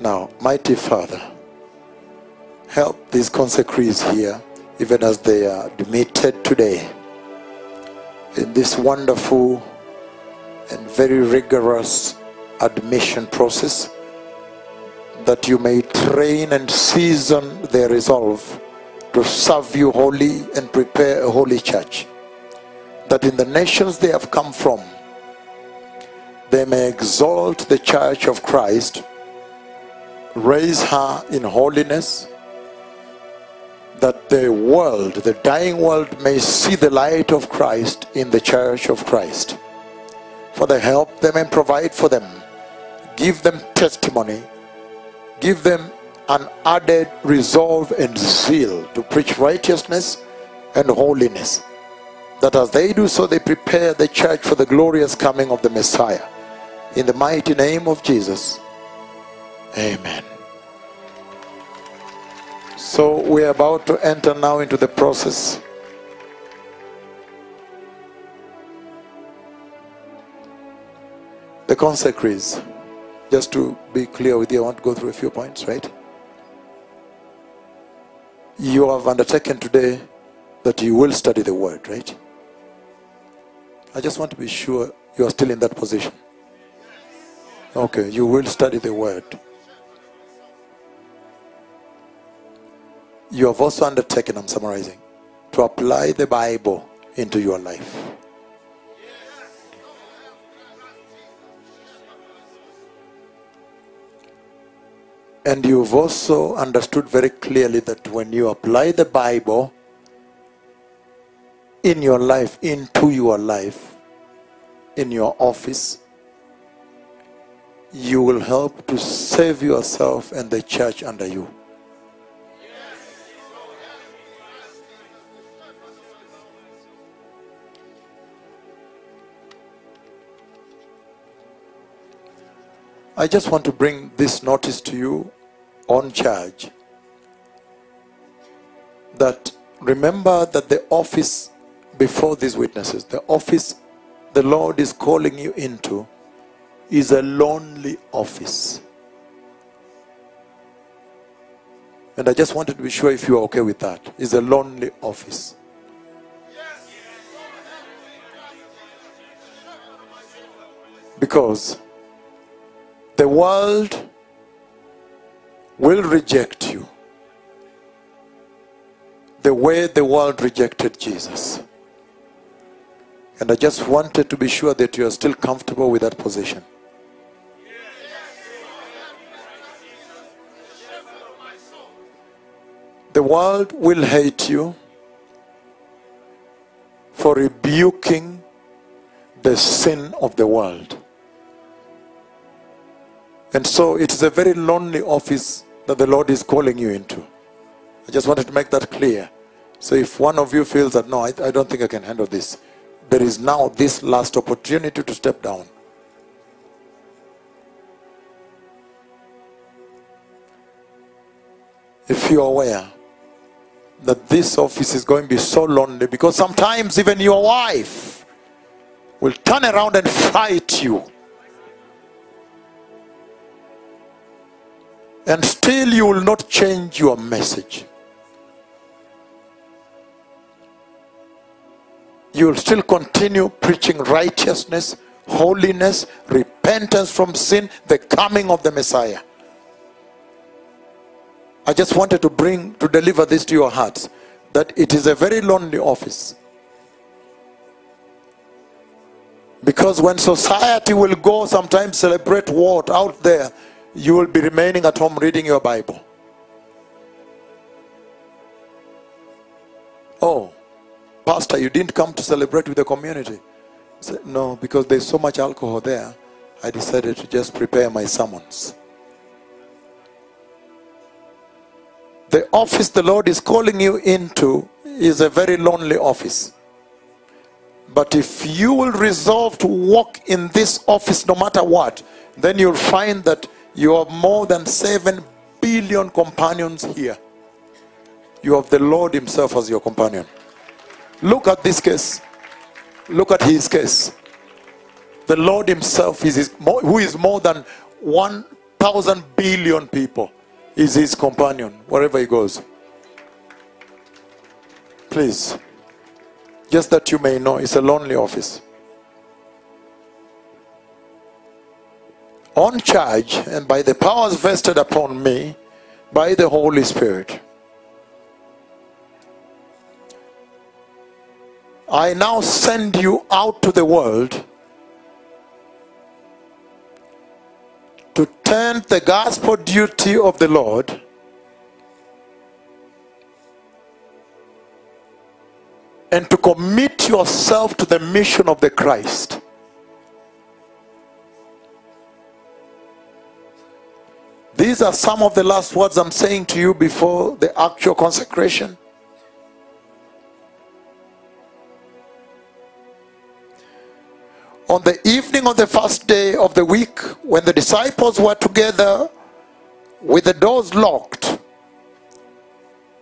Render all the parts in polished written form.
Now, mighty Father, help these consecrates here, even as they are admitted today, in this wonderful and very rigorous admission process, that you may train and season their resolve to serve you wholly and prepare a holy church, that in the nations they have come from, they may exalt the church of Christ, raise her in holiness, that the world, the dying world, may see the light of Christ in the church of Christ. Father, help them and provide for them. Give them testimony. Give them an added resolve and zeal to preach righteousness and holiness, that as they do so, they prepare the church for the glorious coming of the Messiah. In the mighty name of Jesus, amen. So we are about to enter now into the process . The consecrates, just to be clear with you, I want to go through a few points, right? You have undertaken today that you will study the word, right? I just want to be sure you are still in that position. Okay, you will study the word. You have also undertaken, I'm summarizing, to apply the Bible into your life. And you've also understood very clearly that when you apply the Bible in your life, into your life, in your office, you will help to save yourself and the church under you. I just want to bring this notice to you on charge, that remember that the office before these witnesses, the office the Lord is calling you into, is a lonely office. And I just wanted to be sure if you are okay with that. It's a lonely office. Because the world will reject you the way the world rejected Jesus. And I just wanted to be sure that you are still comfortable with that position. The world will hate you for rebuking the sin of the world. And so it is a very lonely office that the Lord is calling you into. I just wanted to make that clear. So if one of you feels that, no, I don't think I can handle this, there is now this last opportunity to step down. If you are aware that this office is going to be so lonely, because sometimes even your wife will turn around and fight you. And still you will not change your message. You will still continue preaching righteousness, holiness, repentance from sin, the coming of the Messiah. I just wanted to deliver this to your hearts, that it is a very lonely office. Because when society will go sometimes celebrate what out there, you will be remaining at home reading your Bible. Oh, pastor, you didn't come to celebrate with the community. I said, no, because there's so much alcohol there, I decided to just prepare my sermons. The office the Lord is calling you into is a very lonely office. But if you will resolve to walk in this office no matter what, then you'll find that you have more than 7 billion companions here. You have the Lord himself as your companion. Look at this case. Look at his case. The Lord himself is who is more than one 1,000 billion people is his companion wherever he goes. Please, just that you may know, it's a lonely office. On charge and by the powers vested upon me by the Holy Spirit, I now send you out to the world to turn the gospel duty of the Lord and to commit yourself to the mission of the Christ. These are some of the last words I'm saying to you before the actual consecration. On the evening of the first day of the week, when the disciples were together with the doors locked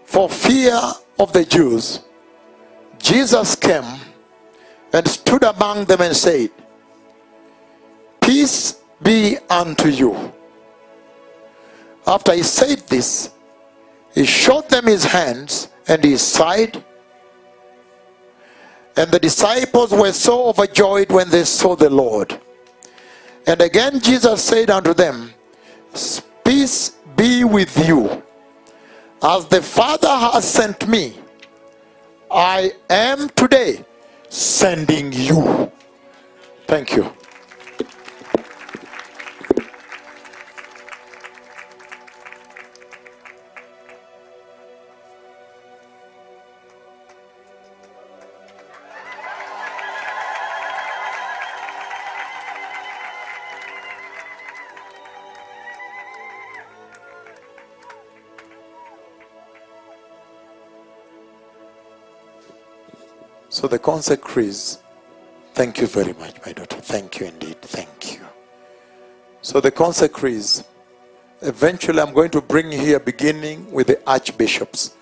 for fear of the Jews, Jesus came and stood among them and said, "Peace be unto you." After he said this, he showed them his hands and his side, and the disciples were so overjoyed when they saw the Lord. And again Jesus said unto them, "Peace be with you. As the Father has sent me, I am today sending you." Thank you. So the consecrees, thank you very much, my daughter. Thank you indeed. Thank you. So the consecrees, eventually I'm going to bring you here, beginning with the archbishops.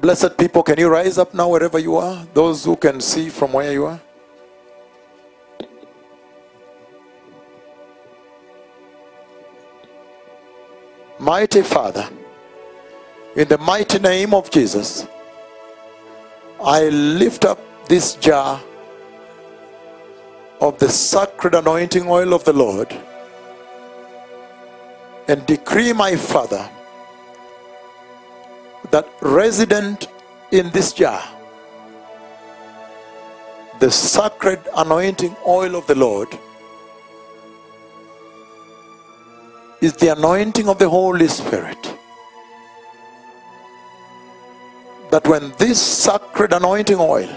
Blessed people, can you rise up now wherever you are? Those who can see from where you are. Mighty Father, in the mighty name of Jesus, I lift up this jar of the sacred anointing oil of the Lord and decree, my Father, that resident in this jar, the sacred anointing oil of the Lord is the anointing of the Holy Spirit. That when this sacred anointing oil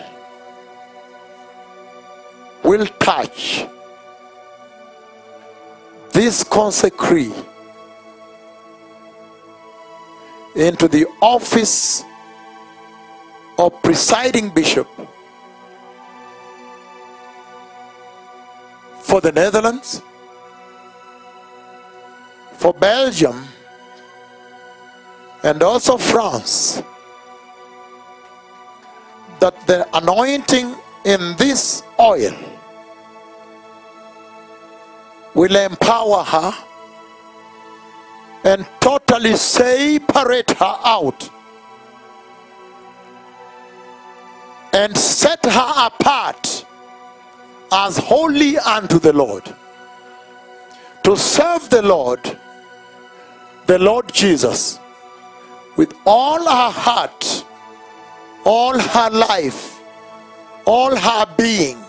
will touch this consecree into the office of presiding bishop for the Netherlands, for Belgium, and also France, that the anointing in this oil will empower her and totally separate her out and set her apart as holy unto the Lord, to serve the Lord Jesus, with all her heart, all her life, all her being,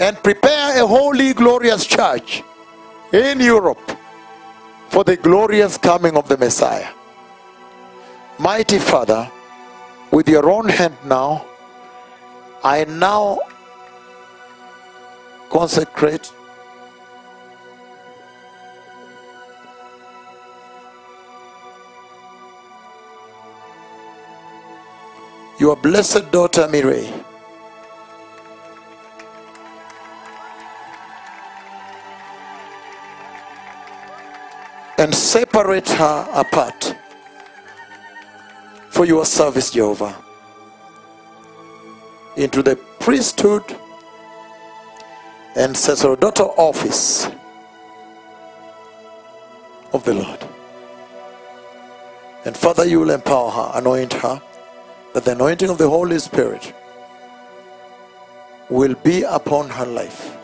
and prepare a holy, glorious church in Europe for the glorious coming of the Messiah. Mighty Father, with your own hand now, I now consecrate your blessed daughter Mireille and separate her apart for your service, Jehovah, into the priesthood and sacerdotal office of the Lord. And Father, you will empower her, anoint her, that the anointing of the Holy Spirit will be upon her life,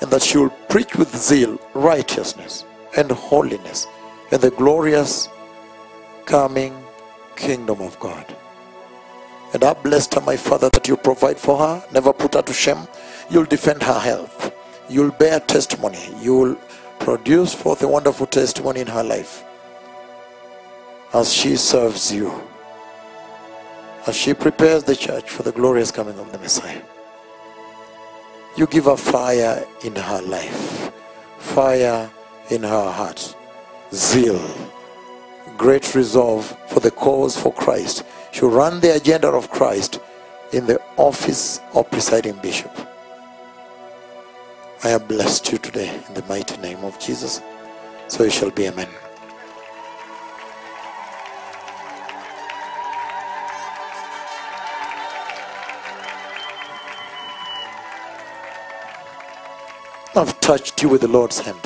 and that she will preach with zeal righteousness and holiness and the glorious coming kingdom of God. And I blessed her, my Father, that you provide for her, never put her to shame. You'll defend her health, you'll bear testimony, you'll produce forth a wonderful testimony in her life as she serves you, as she prepares the church for the glorious coming of the Messiah. You give her fire in her life, fire in her heart, zeal, great resolve for the cause for Christ. She'll run the agenda of Christ in the office of presiding bishop. I have blessed you today in the mighty name of Jesus. So it shall be. Amen. I've touched you with the Lord's hand.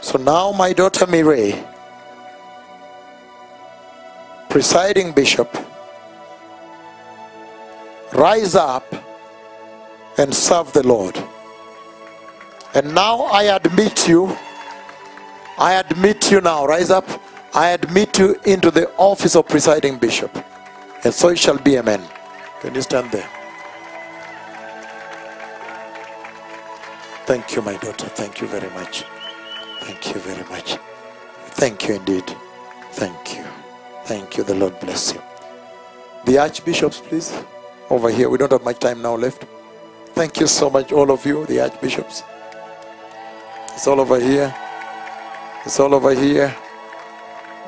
So now my daughter Mireille, presiding bishop, rise up and serve the Lord. And now I admit you. I admit you now. Rise up. I admit you into the office of presiding bishop. And so it shall be. Amen. Can you stand there? Thank you, my daughter. Thank you very much. Thank you very much. Thank you indeed. Thank you. Thank you. The Lord bless you. The archbishops, please. Over here. We don't have much time now left. Thank you so much, all of you, the archbishops. It's all over here. It's all over here.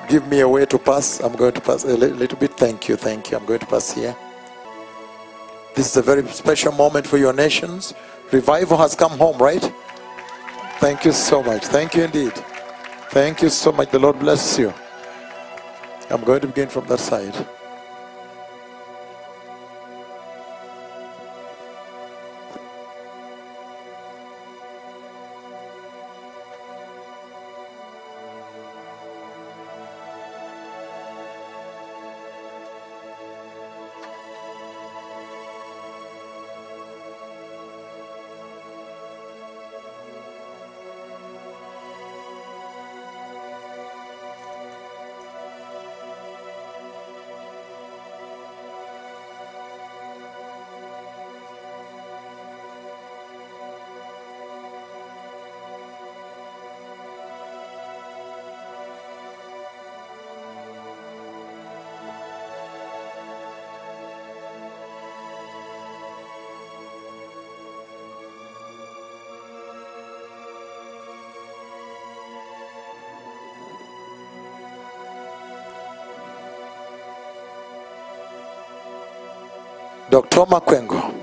Give me a way to pass. I'm going to pass a little bit. Thank you, thank you. I'm going to pass here. This is a very special moment for your nations. Revival has come home, right? Thank you so much. Thank you indeed. Thank you so much. The Lord bless you. I'm going to begin from that side. Dr. Makwengo.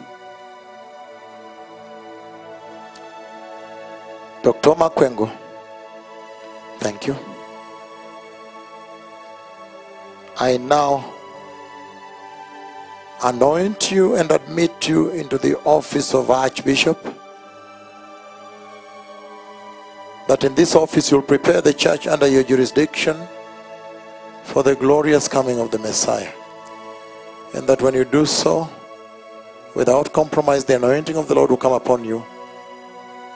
Dr. Makwengo. Thank you. I now anoint you and admit you into the office of Archbishop, that in this office you'll prepare the church under your jurisdiction for the glorious coming of the Messiah. And that when you do so, without compromise, the anointing of the Lord will come upon you,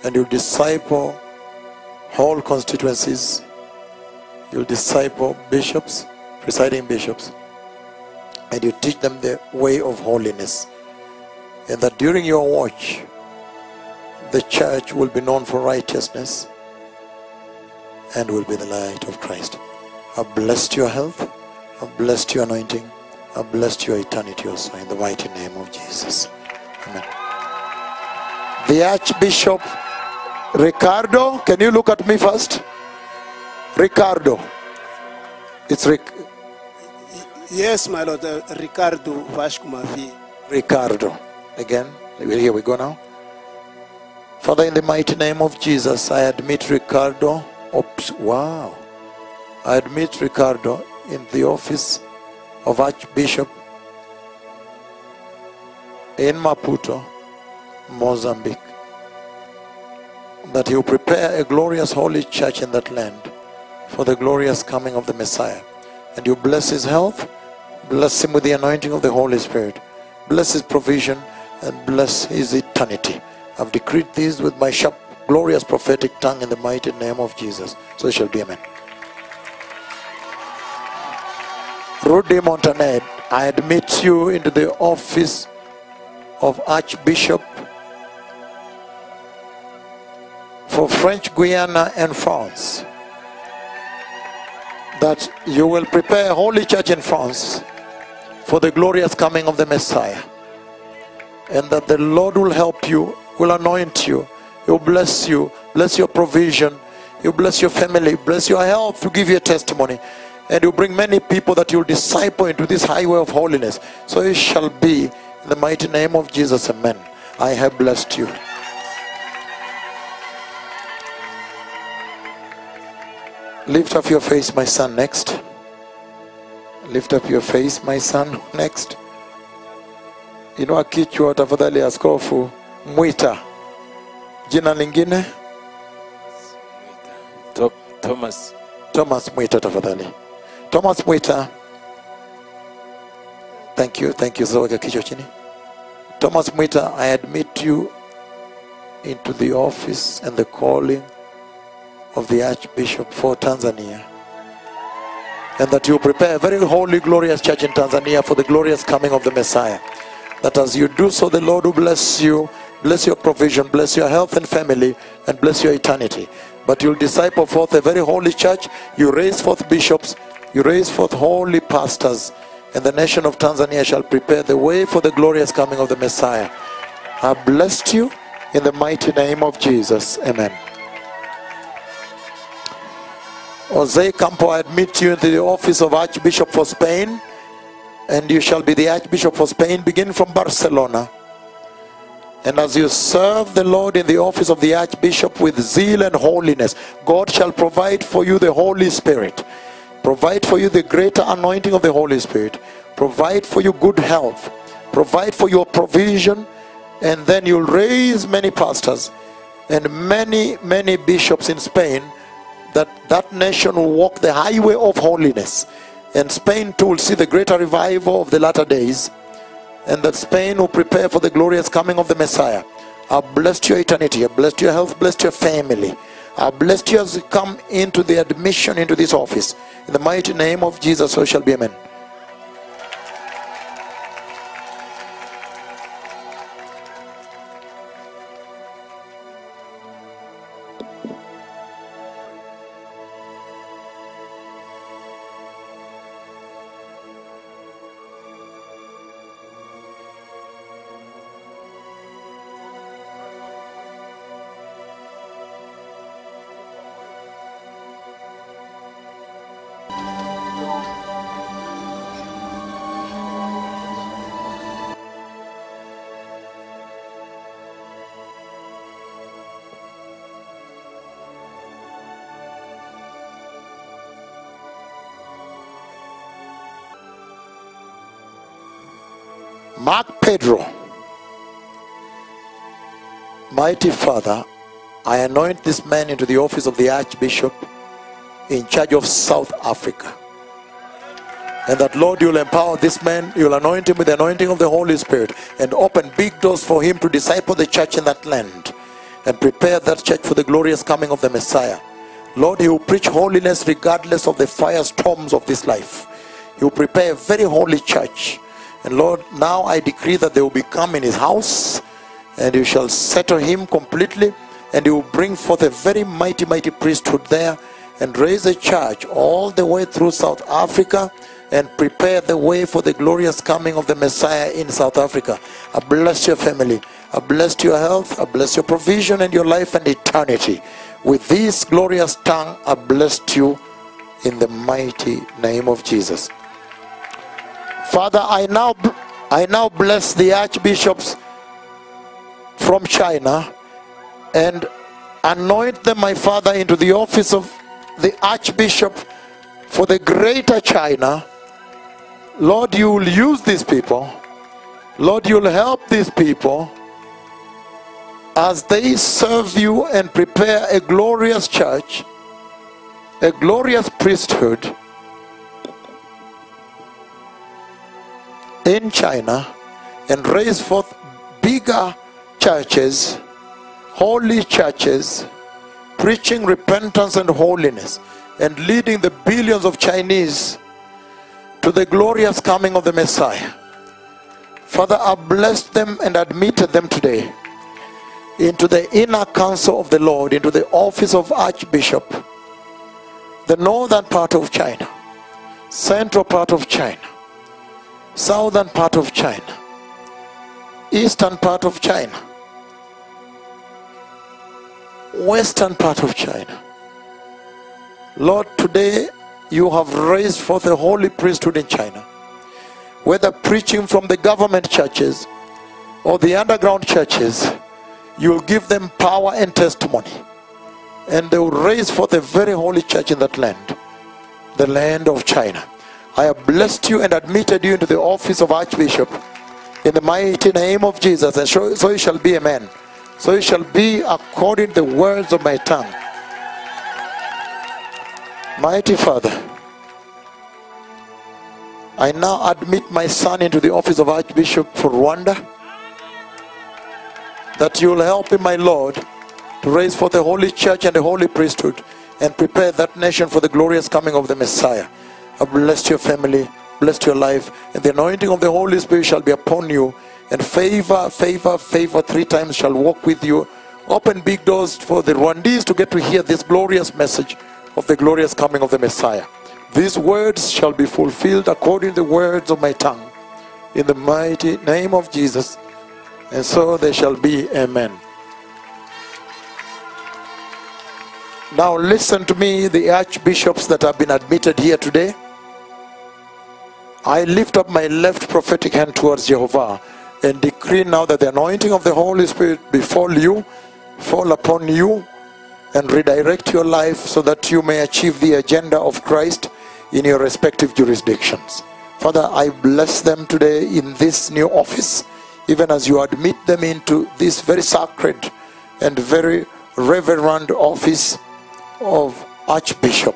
and you'll disciple whole constituencies, you'll disciple bishops, presiding bishops, and you teach them the way of holiness. And that during your watch, the church will be known for righteousness and will be the light of Christ. I've blessed your health, I've blessed your anointing, I bless your eternity also, in the mighty name of Jesus. Amen. The Archbishop Ricardo, can you look at me first? Ricardo. It's Rick. Yes, my Lord, Ricardo Vashkumavi. Ricardo. Again, here we go now. Father, in the mighty name of Jesus, I admit Ricardo. Oops, wow. I admit Ricardo in the office of Archbishop in Maputo Mozambique, that he will prepare a glorious holy church in that land for the glorious coming of the Messiah. And you bless his health, bless him with the anointing of the Holy Spirit, bless his provision, and bless his eternity. I've decreed these with my sharp, glorious prophetic tongue in the mighty name of Jesus. So it shall be. Amen. Rudy Montanet, I admit you into the office of Archbishop for French Guiana and France, that you will prepare a holy church in France for the glorious coming of the Messiah, and that the Lord will help you, will anoint you, he will bless you, bless your provision, he will bless your family, bless your health, to give you a testimony, and you bring many people that you will disciple into this highway of holiness. So it shall be in the mighty name of Jesus. Amen. I have blessed you. Lift up your face, my son. Next. Lift up your face, my son. Next. Inua kichwa tafadhali, Askofu Mwita. Jina lingine? Thomas. Thomas Mwita tafadhali. Thomas Mwita. Thank you. Thank you. Zaweka kichwa chini. Thomas Mwita, I admit you into the office and the calling of the Archbishop for Tanzania, and that you prepare a very holy, glorious church in Tanzania for the glorious coming of the Messiah. That as you do so, the Lord will bless you, bless your provision, bless your health and family, and bless your eternity. But you'll disciple forth a very holy church, you raise forth bishops, you raise forth holy pastors, and the nation of Tanzania shall prepare the way for the glorious coming of the Messiah. I blessed you in the mighty name of Jesus. Amen. Jose Campo, I admit you into the office of Archbishop for Spain, and you shall be the Archbishop for Spain, begin from Barcelona. And as you serve the Lord in the office of the Archbishop with zeal and holiness, God shall provide for you the Holy Spirit, provide for you the greater anointing of the Holy Spirit, provide for you good health, provide for your provision, and then you'll raise many pastors and many bishops in Spain, that nation will walk the highway of holiness, and Spain too will see the greater revival of the latter days, and that Spain will prepare for the glorious coming of the Messiah. I blessed your eternity, I blessed your health, blessed your family, I blessed you as you come into the admission into this office. In the mighty name of Jesus, so shall be. Amen. Mark Pedro, mighty Father, I anoint this man into the office of the Archbishop in charge of South Africa, and that Lord, you'll empower this man, you'll anoint him with the anointing of the Holy Spirit, and open big doors for him to disciple the church in that land and prepare that church for the glorious coming of the Messiah. Lord, he will preach holiness regardless of the firestorms of this life. He will prepare a very holy church. And Lord, now I decree that they will become in his house, and you shall settle him completely, and you will bring forth a very mighty priesthood there, and raise a church all the way through South Africa, and prepare the way for the glorious coming of the Messiah in South Africa. I bless your family, I bless your health, I bless your provision and your life and eternity. With this glorious tongue, I bless you in the mighty name of Jesus. Father, I now bless the archbishops from China, and anoint them, my Father, into the office of the Archbishop for the greater China. Lord, you will use these people. Lord, you will help these people. as they serve you and prepare a glorious church, a glorious priesthood in China, and raise forth bigger churches, holy churches, preaching repentance and holiness, and leading the billions of Chinese to the glorious coming of the Messiah. Father, I blessed them and admitted them today into the inner council of the Lord, into the office of Archbishop, the northern part of China, central part of China, southern part of China, eastern part of China, western part of China. Lord, today you have raised forth a holy priesthood in China, whether preaching from the government churches or the underground churches. You will give them power and testimony, and they will raise forth a very holy church in that land, the land of China. I have blessed you and admitted you into the office of Archbishop in the mighty name of Jesus, and so you shall be. Amen. So you shall be according to the words of my tongue. Mighty Father, I now admit my son into the office of Archbishop for Rwanda, that you will help him, my Lord, to raise forth a holy church and a holy priesthood, and prepare that nation for the glorious coming of the Messiah. I bless your family, bless your life, and the anointing of the Holy Spirit shall be upon you, and favor, favor, favor 3 times shall walk with you. Open big doors for the Rwandese to get to hear this glorious message of the glorious coming of the Messiah. These words shall be fulfilled according to the words of my tongue, in the mighty name of Jesus. And so they shall be. Amen. Now listen to me, the archbishops that have been admitted here today. I lift up my left prophetic hand towards Jehovah and decree now that the anointing of the Holy Spirit befall you, fall upon you, and redirect your life so that you may achieve the agenda of Christ in your respective jurisdictions. Father, I bless them today in this new office, even as you admit them into this very sacred and very reverend office of Archbishop,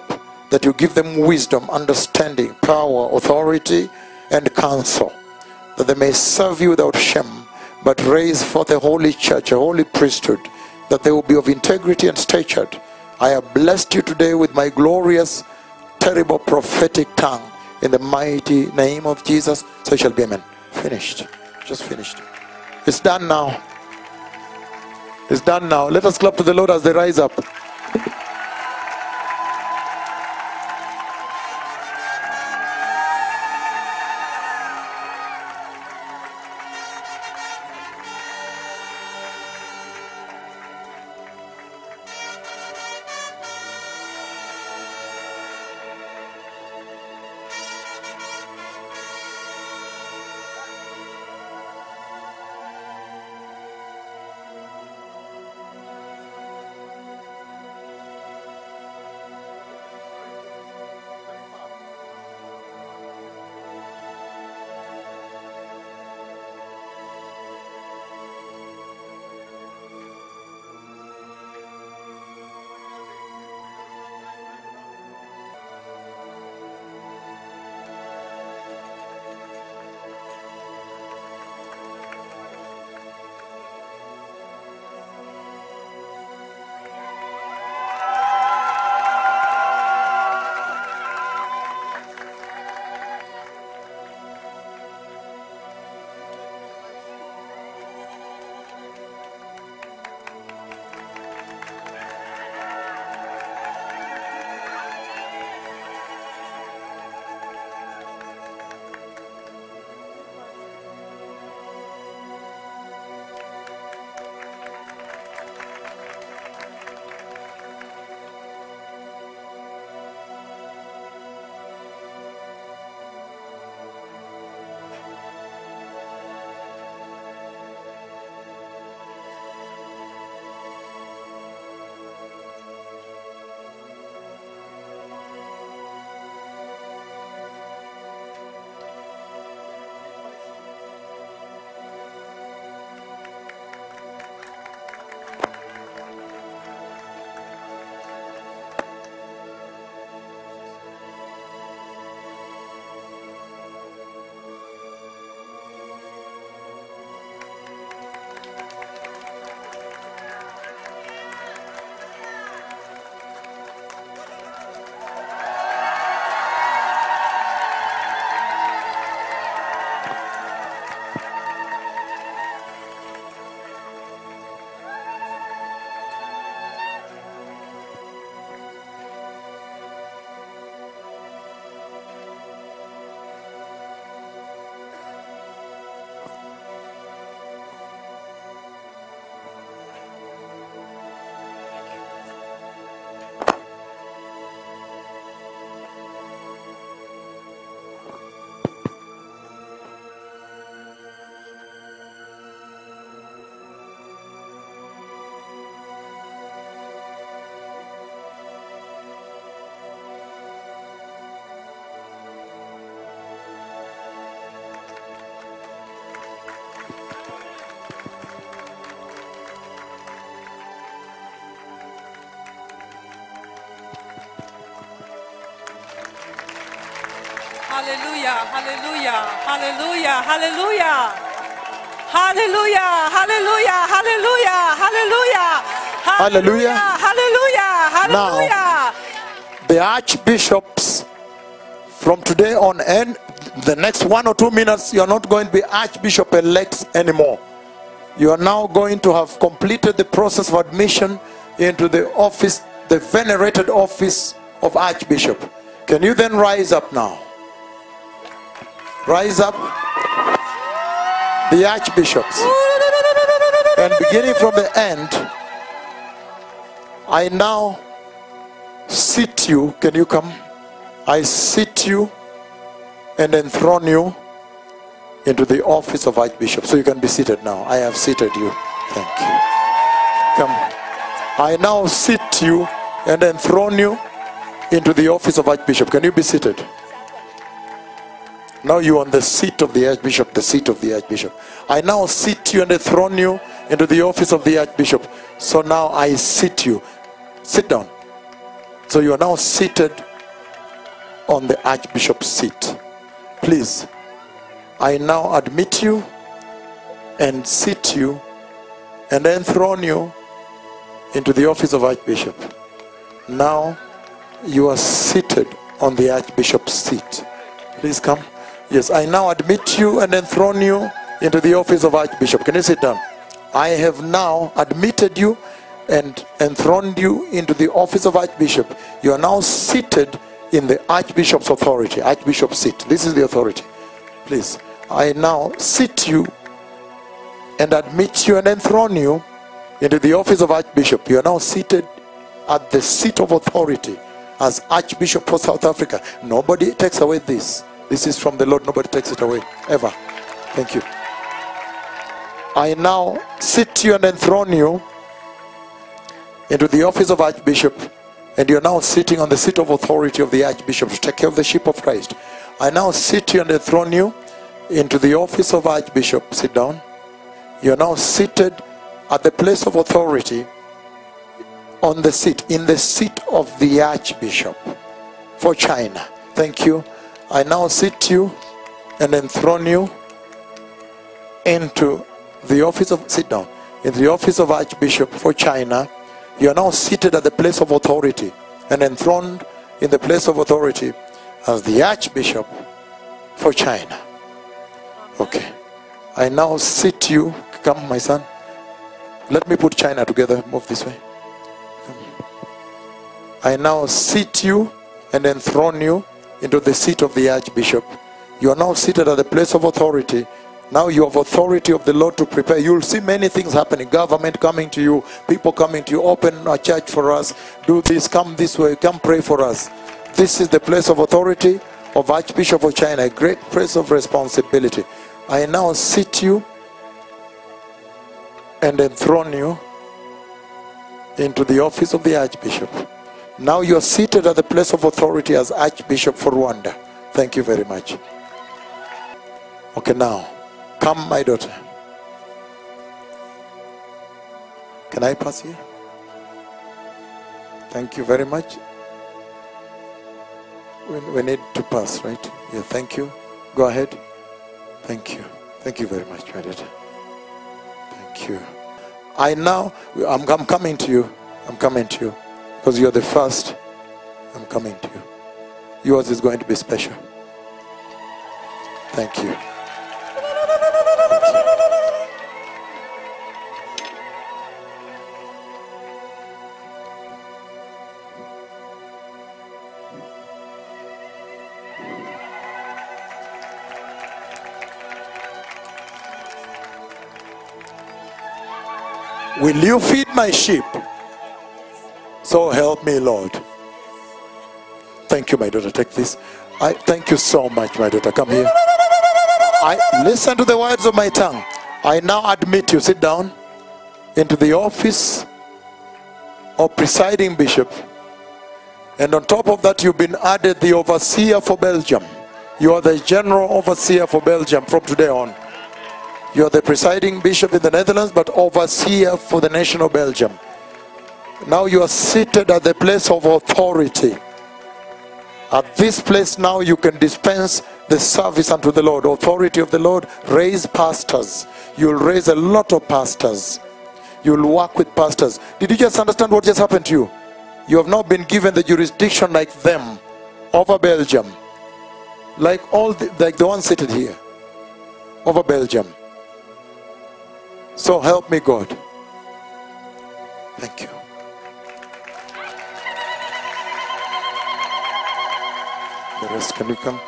that you give them wisdom, understanding, power, authority, and counsel, that they may serve you without shame, but raise forth a holy church, a holy priesthood, that they will be of integrity and stature. I have blessed you today with my glorious, terrible prophetic tongue, in the mighty name of Jesus. So shall be. Amen. Finished. Just finished. It's done now. It's done now. Let us clap to the Lord as they rise up. Hallelujah, hallelujah, hallelujah, hallelujah, hallelujah, hallelujah, hallelujah, hallelujah, hallelujah, hallelujah, hallelujah. Now, the archbishops, from today on end, the next 1 or 2 minutes, you're not going to be archbishop elects anymore. You are now going to have completed the process of admission into the office, the venerated office of archbishop. Can you then rise up now? Rise up, the archbishops. And beginning from the end, I now sit you. Can you come? I sit you and enthrone you into the office of archbishop. So you can be seated now. I have seated you. Thank you. Come. I now sit you and enthrone you into the office of archbishop. Can you be seated? Now you are on the seat of the archbishop, the seat of the archbishop. I now sit you and enthrone you into the office of the archbishop. So now I sit you. Sit down. So you are now seated on the archbishop's seat. Please, I now admit you and sit you and enthrone you into the office of archbishop. Now you are seated on the archbishop's seat. Please come. Yes, I now admit you and enthrone you into the office of archbishop. Can you sit down? I have now admitted you and enthroned you into the office of archbishop. You are now seated in the archbishop's authority, archbishop's seat. This is the authority. Please, I now sit you and admit you and enthrone you into the office of archbishop. You are now seated at the seat of authority as archbishop for South Africa. Nobody takes away this. This is from the Lord. Nobody takes it away, ever. Thank you. I now sit you and enthrone you into the office of archbishop, and you're now sitting on the seat of authority of the archbishop to take care of the sheep of Christ. I now sit you and enthrone you into the office of archbishop. Sit down. You're now seated at the place of authority on the seat, in the seat of the archbishop for China. Thank you. I now sit you and enthrone you into the office of, sit down, in the office of archbishop for China. You are now seated at the place of authority and enthroned in the place of authority as the archbishop for China. Okay. I now sit you. Come, my son. Let me put China together. Move this way. I now sit you and enthrone you into the seat of the archbishop. You are now seated at the place of authority. Now you have authority of the Lord to prepare. You'll see many things happening. Government coming to you. People coming to you. Open a church for us. Do this. Come this way. Come pray for us. This is the place of authority of Archbishop of China. A great place of responsibility. I now sit you and enthrone you into the office of the archbishop. Now you are seated at the place of authority as Archbishop for Rwanda. Thank you very much. Okay, now, come my daughter. Can I pass here? Thank you very much. We need to pass, right? Yeah, thank you. Go ahead. Thank you. Thank you very much, my daughter. Thank you. I now, I'm coming to you. I'm coming to you. Because you're the first, I'm coming to you. Yours is going to be special. Thank you. Will you feed my sheep? So help me, Lord. Thank you, my daughter. Take this. I thank you so much, my daughter. Come here. I listen to the words of my tongue. I now admit you. Sit down into the office of presiding bishop. And on top of that, you've been added the overseer for Belgium. You are the general overseer for Belgium from today on. You are the presiding bishop in the Netherlands, but overseer for the nation of Belgium. Now you are seated at the place of authority. At this place now you can dispense the service unto the Lord, authority of the Lord. Raise pastors. You'll raise a lot of pastors. You'll work with pastors. Did you just understand what just happened to you? You have now been given the jurisdiction like them over Belgium, like the one seated here over Belgium. So help me God. Thank you. The rest, can you come?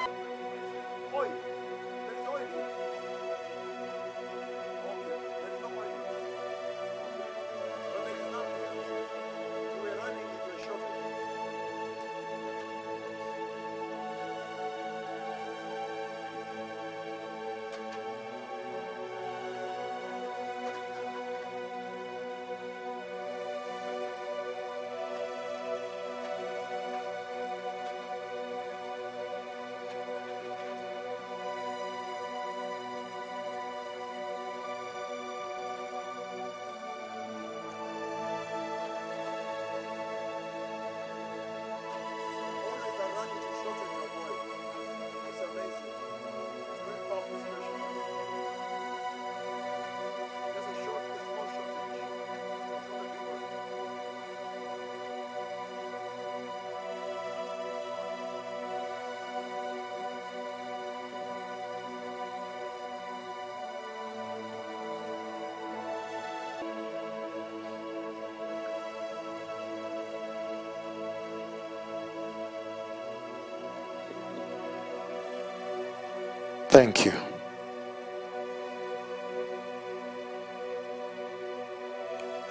Thank you.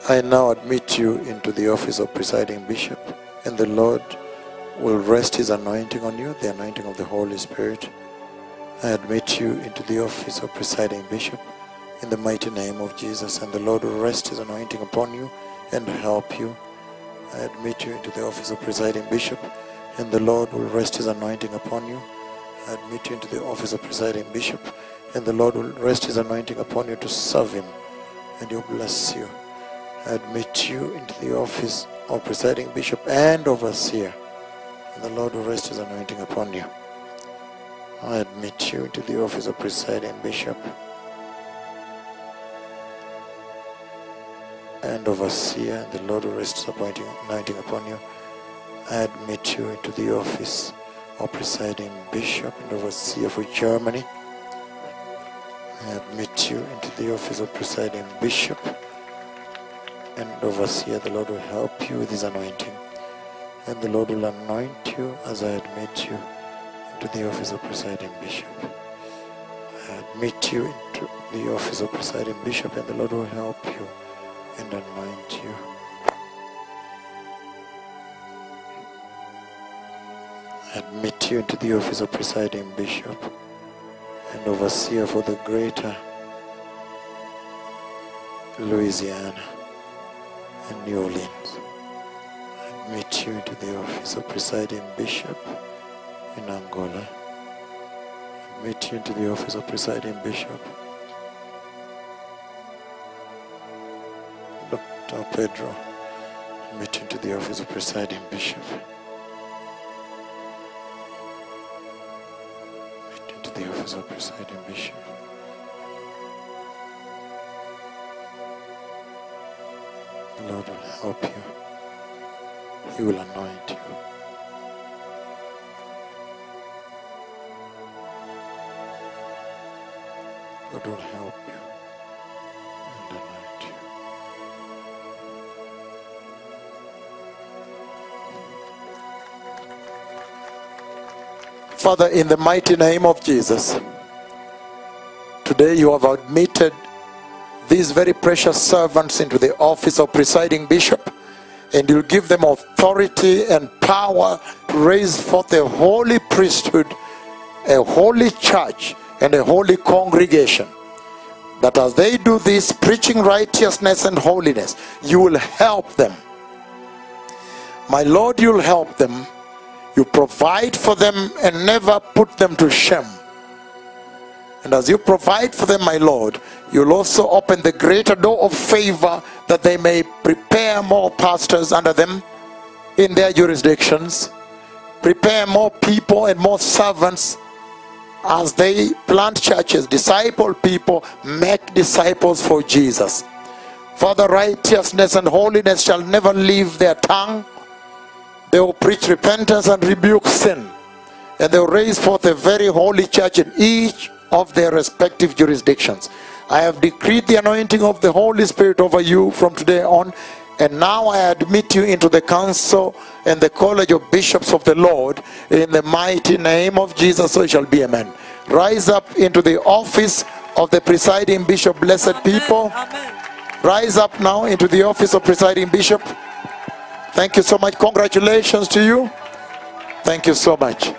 I now admit you into the office of presiding bishop, and the Lord will rest his anointing on you, the anointing of the Holy Spirit. I admit you into the office of presiding bishop in the mighty name of Jesus, and the Lord will rest his anointing upon you and help you. I admit you into the office of presiding bishop, and the Lord will rest his anointing upon you. I admit you into the office of presiding bishop, and the Lord will rest his anointing upon you to serve him, and he'll bless you. I admit you into the office of presiding bishop and overseer, and the Lord will rest his anointing upon you. I admit you into the office of presiding bishop and overseer, and the Lord will rest his anointing upon you. I admit you into the office or presiding bishop and overseer for Germany. I admit you into the office of presiding bishop and overseer. The Lord will help you with his anointing, and the Lord will anoint you as I admit you into the office of presiding bishop. I admit you into the office of presiding bishop, and the Lord will help you and anoint you. I admit you into the office of presiding bishop and overseer for the greater Louisiana and New Orleans. I admit you into the office of presiding bishop in Angola. I admit you into the office of presiding bishop Dr. Pedro. I admit you into the office of presiding bishop. The office of presiding bishop. The Lord will help you. He will anoint you. The Lord will help you and anoint you. Father, in the mighty name of Jesus, today you have admitted these very precious servants into the office of presiding bishop, and you'll give them authority and power to raise forth a holy priesthood, a holy church, and a holy congregation. That as they do this, preaching righteousness and holiness, you will help them. My Lord, you'll help them. You provide for them and never put them to shame. And as you provide for them, my Lord, you'll also open the greater door of favor, that they may prepare more pastors under them in their jurisdictions, prepare more people and more servants as they plant churches, disciple people, make disciples for Jesus. Father, righteousness and holiness shall never leave their tongue. They will preach repentance and rebuke sin. And they will raise forth a very holy church in each of their respective jurisdictions. I have decreed the anointing of the Holy Spirit over you from today on. And now I admit you into the council and the college of bishops of the Lord. In the mighty name of Jesus, so it shall be. Amen. Rise up into the office of the presiding bishop, blessed people. Amen. Rise up now into the office of presiding bishop. Thank you so much. Congratulations to you. Thank you so much.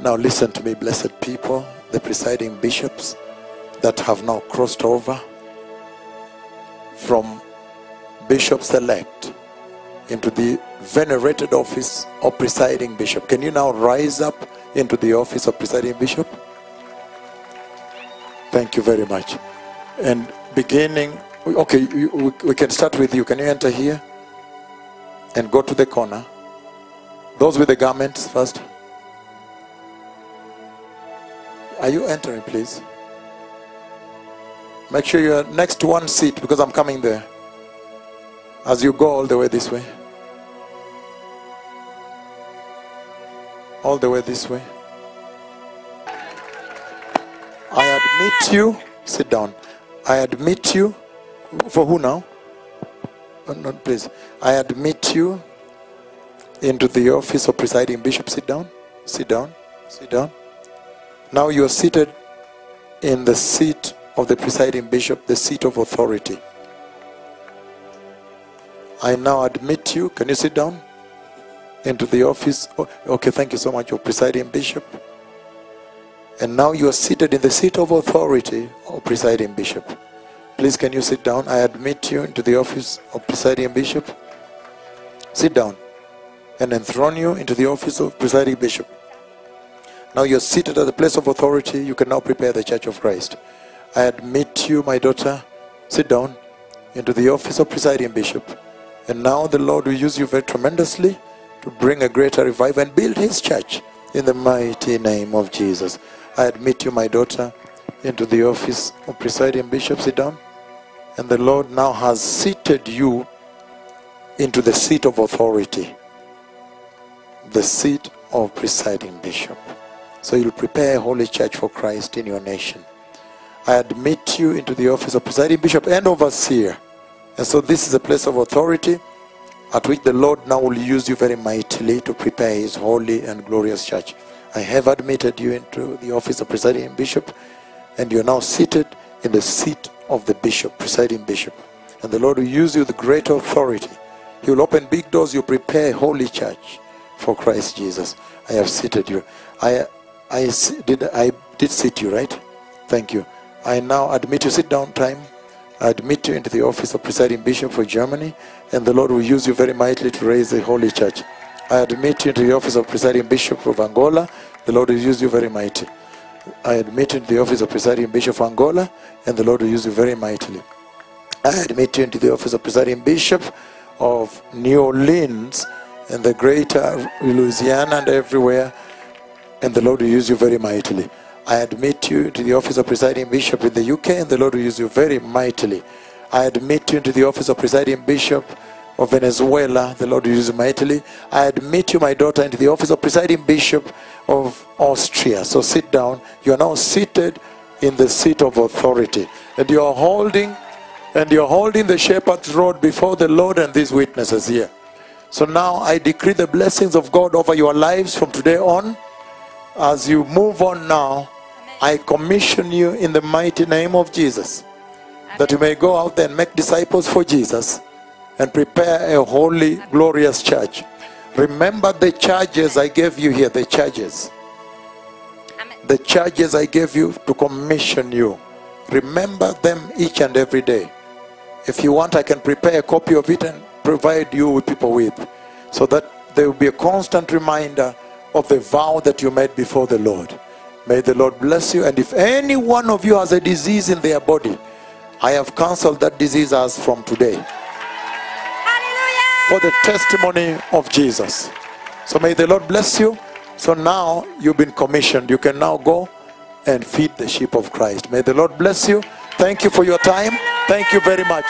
Now listen to me, blessed people, the presiding bishops that have now crossed over from bishops-elect into the venerated office of presiding bishop. Can you now rise up into the office of presiding bishop? Thank you very much. And beginning, okay, we can start with you. Can you enter here and go to the corner? Those with the garments first. Are you entering, please? Make sure you're next to one seat, because I'm coming there. As you go all the way this way. All the way this way. I admit you. Sit down. I admit you. For who now? Oh, no, please. I admit you into the office of presiding bishop. Sit down. Sit down. Sit down. Now you are seated in the seat of the presiding bishop, the seat of authority. I now admit you. Can you sit down? Into the office. Okay, thank you so much, your presiding bishop. And now you are seated in the seat of authority, of presiding bishop. Please, can you sit down? I admit you into the office of presiding bishop. Sit down. And enthrone you into the office of presiding bishop. Now you're seated at the place of authority. You can now prepare the Church of Christ. I admit you, my daughter. Sit down into the office of presiding bishop. And now the Lord will use you very tremendously to bring a greater revival and build his church in the mighty name of Jesus. I admit you, my daughter, into the office of presiding bishop. Sit down. And the Lord now has seated you into the seat of authority, the seat of presiding bishop. So you'll prepare a holy church for Christ in your nation. I admit you into the office of presiding bishop and overseer. And so this is a place of authority at which the Lord now will use you very mightily to prepare his holy and glorious church. I have admitted you into the office of presiding bishop, and you are now seated in the seat of the bishop, presiding bishop. And the Lord will use you with great authority. He will open big doors. You prepare holy church for Christ Jesus. I have seated you. I did seat you, right? Thank you. I now admit you. Sit down time. I admit you into the office of presiding bishop for Germany, and the Lord will use you very mightily to raise the holy church. I admit you into the office of presiding bishop of Angola. The Lord will use you very mightily. I admit you into the office of presiding bishop of Angola, and the Lord will use you very mightily. I admit you into the office of presiding bishop of New Orleans and the greater Louisiana and everywhere, and the Lord will use you very mightily. I admit you into the office of presiding bishop in the UK, and the Lord will use you very mightily. I admit you into the office of presiding bishop of Venezuela. The Lord will use you mightily. I admit you, my daughter, into the office of presiding bishop of Austria. So sit down. You are now seated in the seat of authority, and you are holding the shepherd's rod before the Lord and these witnesses here. So now I decree the blessings of God over your lives from today on. As you move on now, I commission you in the mighty name of Jesus, that you may go out there and make disciples for Jesus and prepare a holy, glorious church. Remember the charges I gave you here, the charges. The charges I gave you to commission you. Remember them each and every day. If you want, I can prepare a copy of it and provide you with people with, so that there will be a constant reminder of the vow that you made before the Lord. May the Lord bless you. And if any one of you has a disease in their body, I have cancelled that disease as from today. Hallelujah! For the testimony of Jesus. So may the Lord bless you. So now you've been commissioned. You can now go and feed the sheep of Christ. May the Lord bless you. Thank you for your time. Thank you very much.